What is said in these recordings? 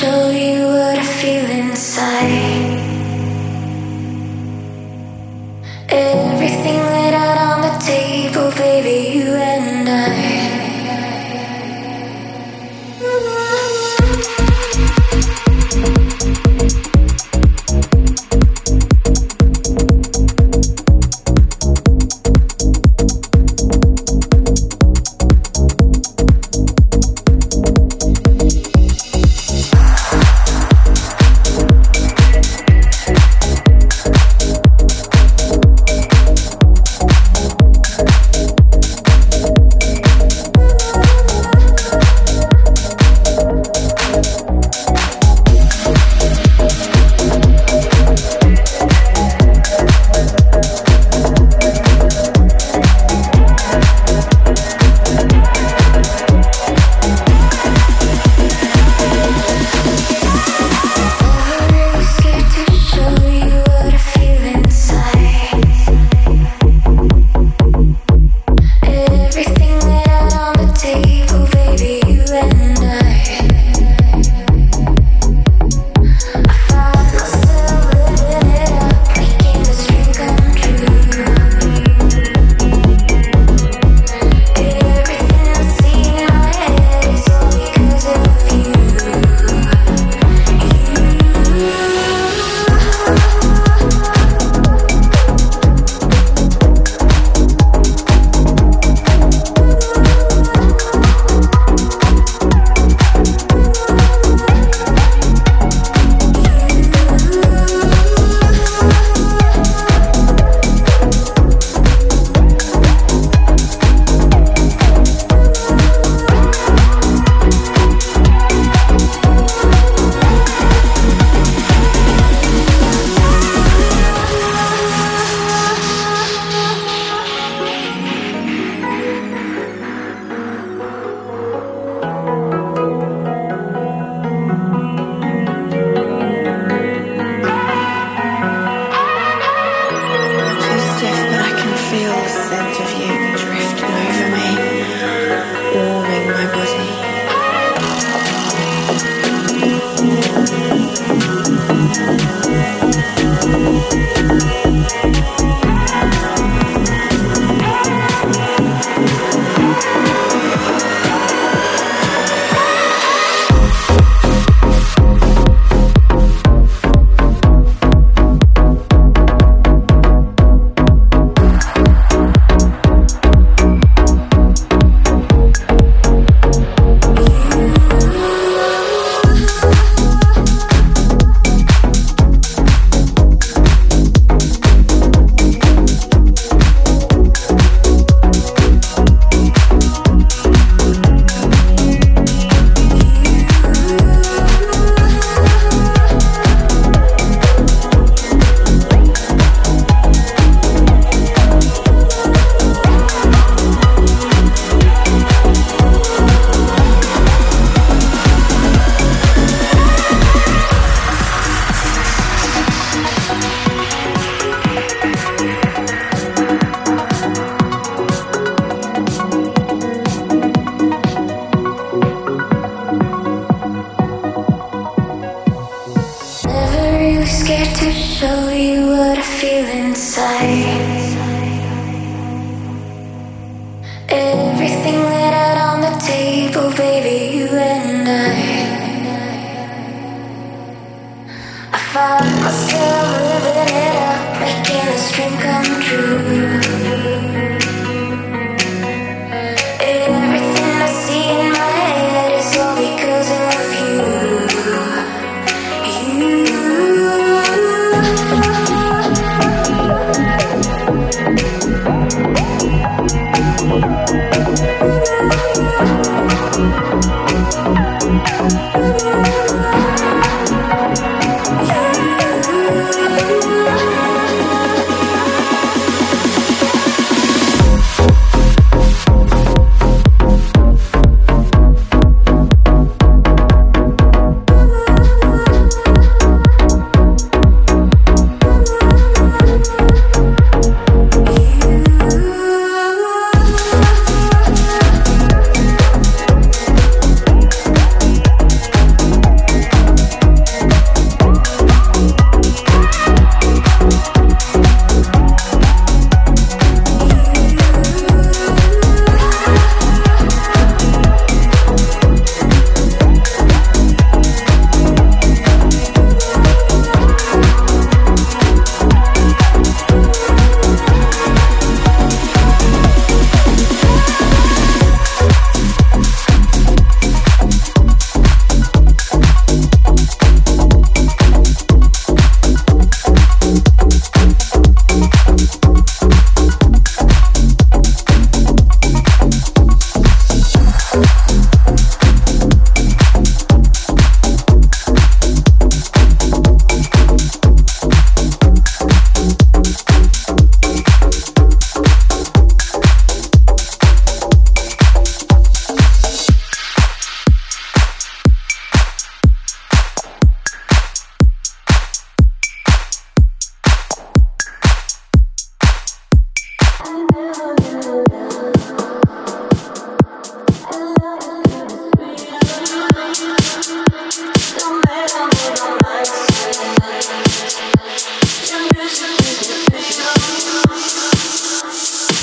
show you what I feel inside. Everything laid out on the table, baby, you and I.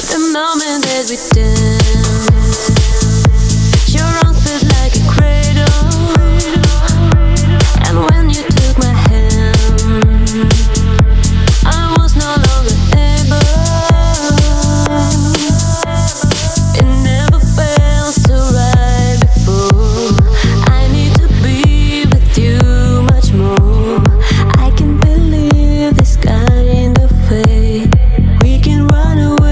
The moment that we dance, your arms felt like a cradle, and when you took my hand, I was no longer able. It never felt so right before. I need to be with you much more. I can't believe this kind of fate. We can run away.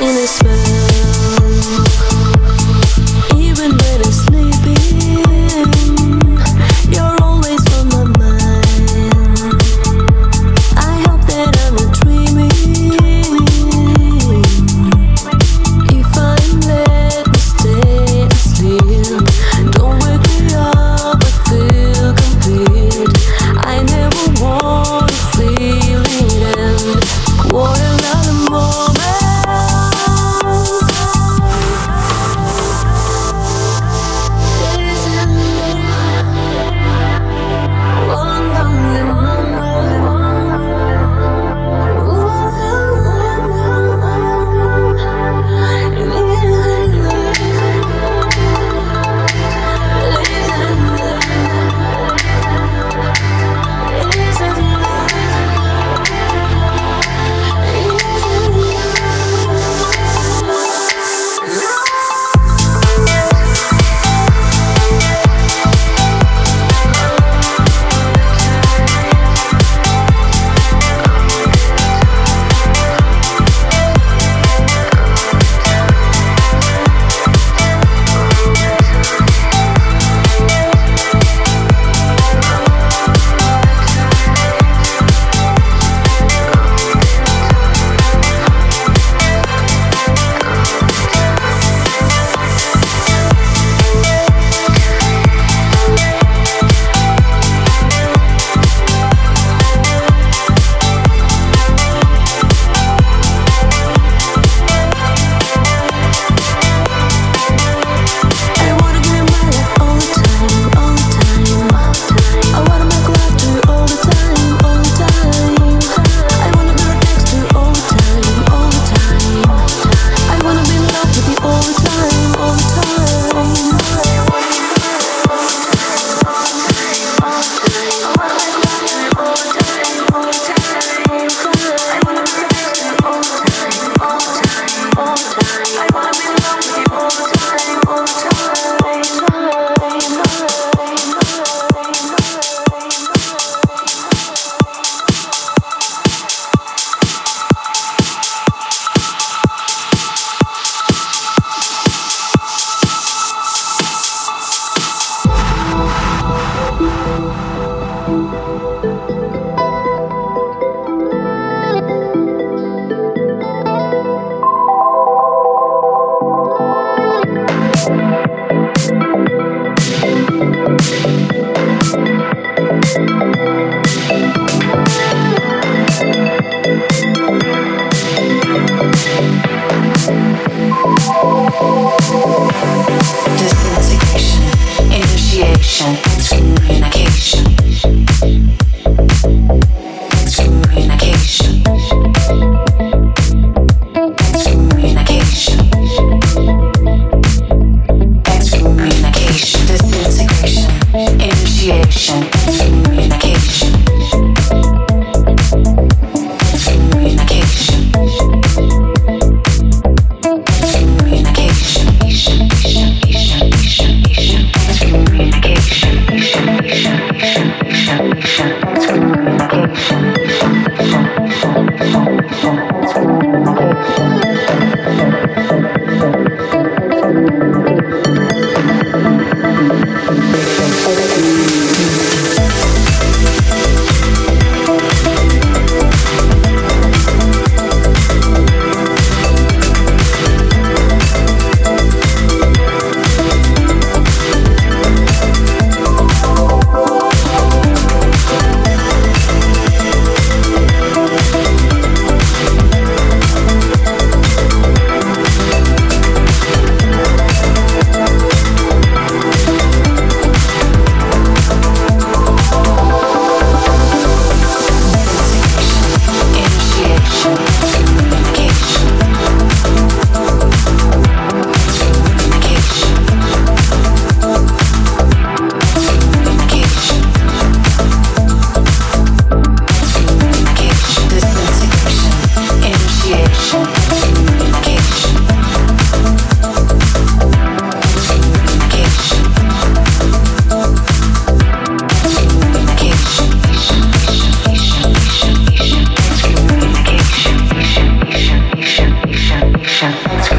In the smoke, even when I'm sleeping, you're always on my mind. I hope that I'm not dreaming. If I let me stay asleep, don't wake me up, I feel complete. I never want to feel it end. What another moment. встречи.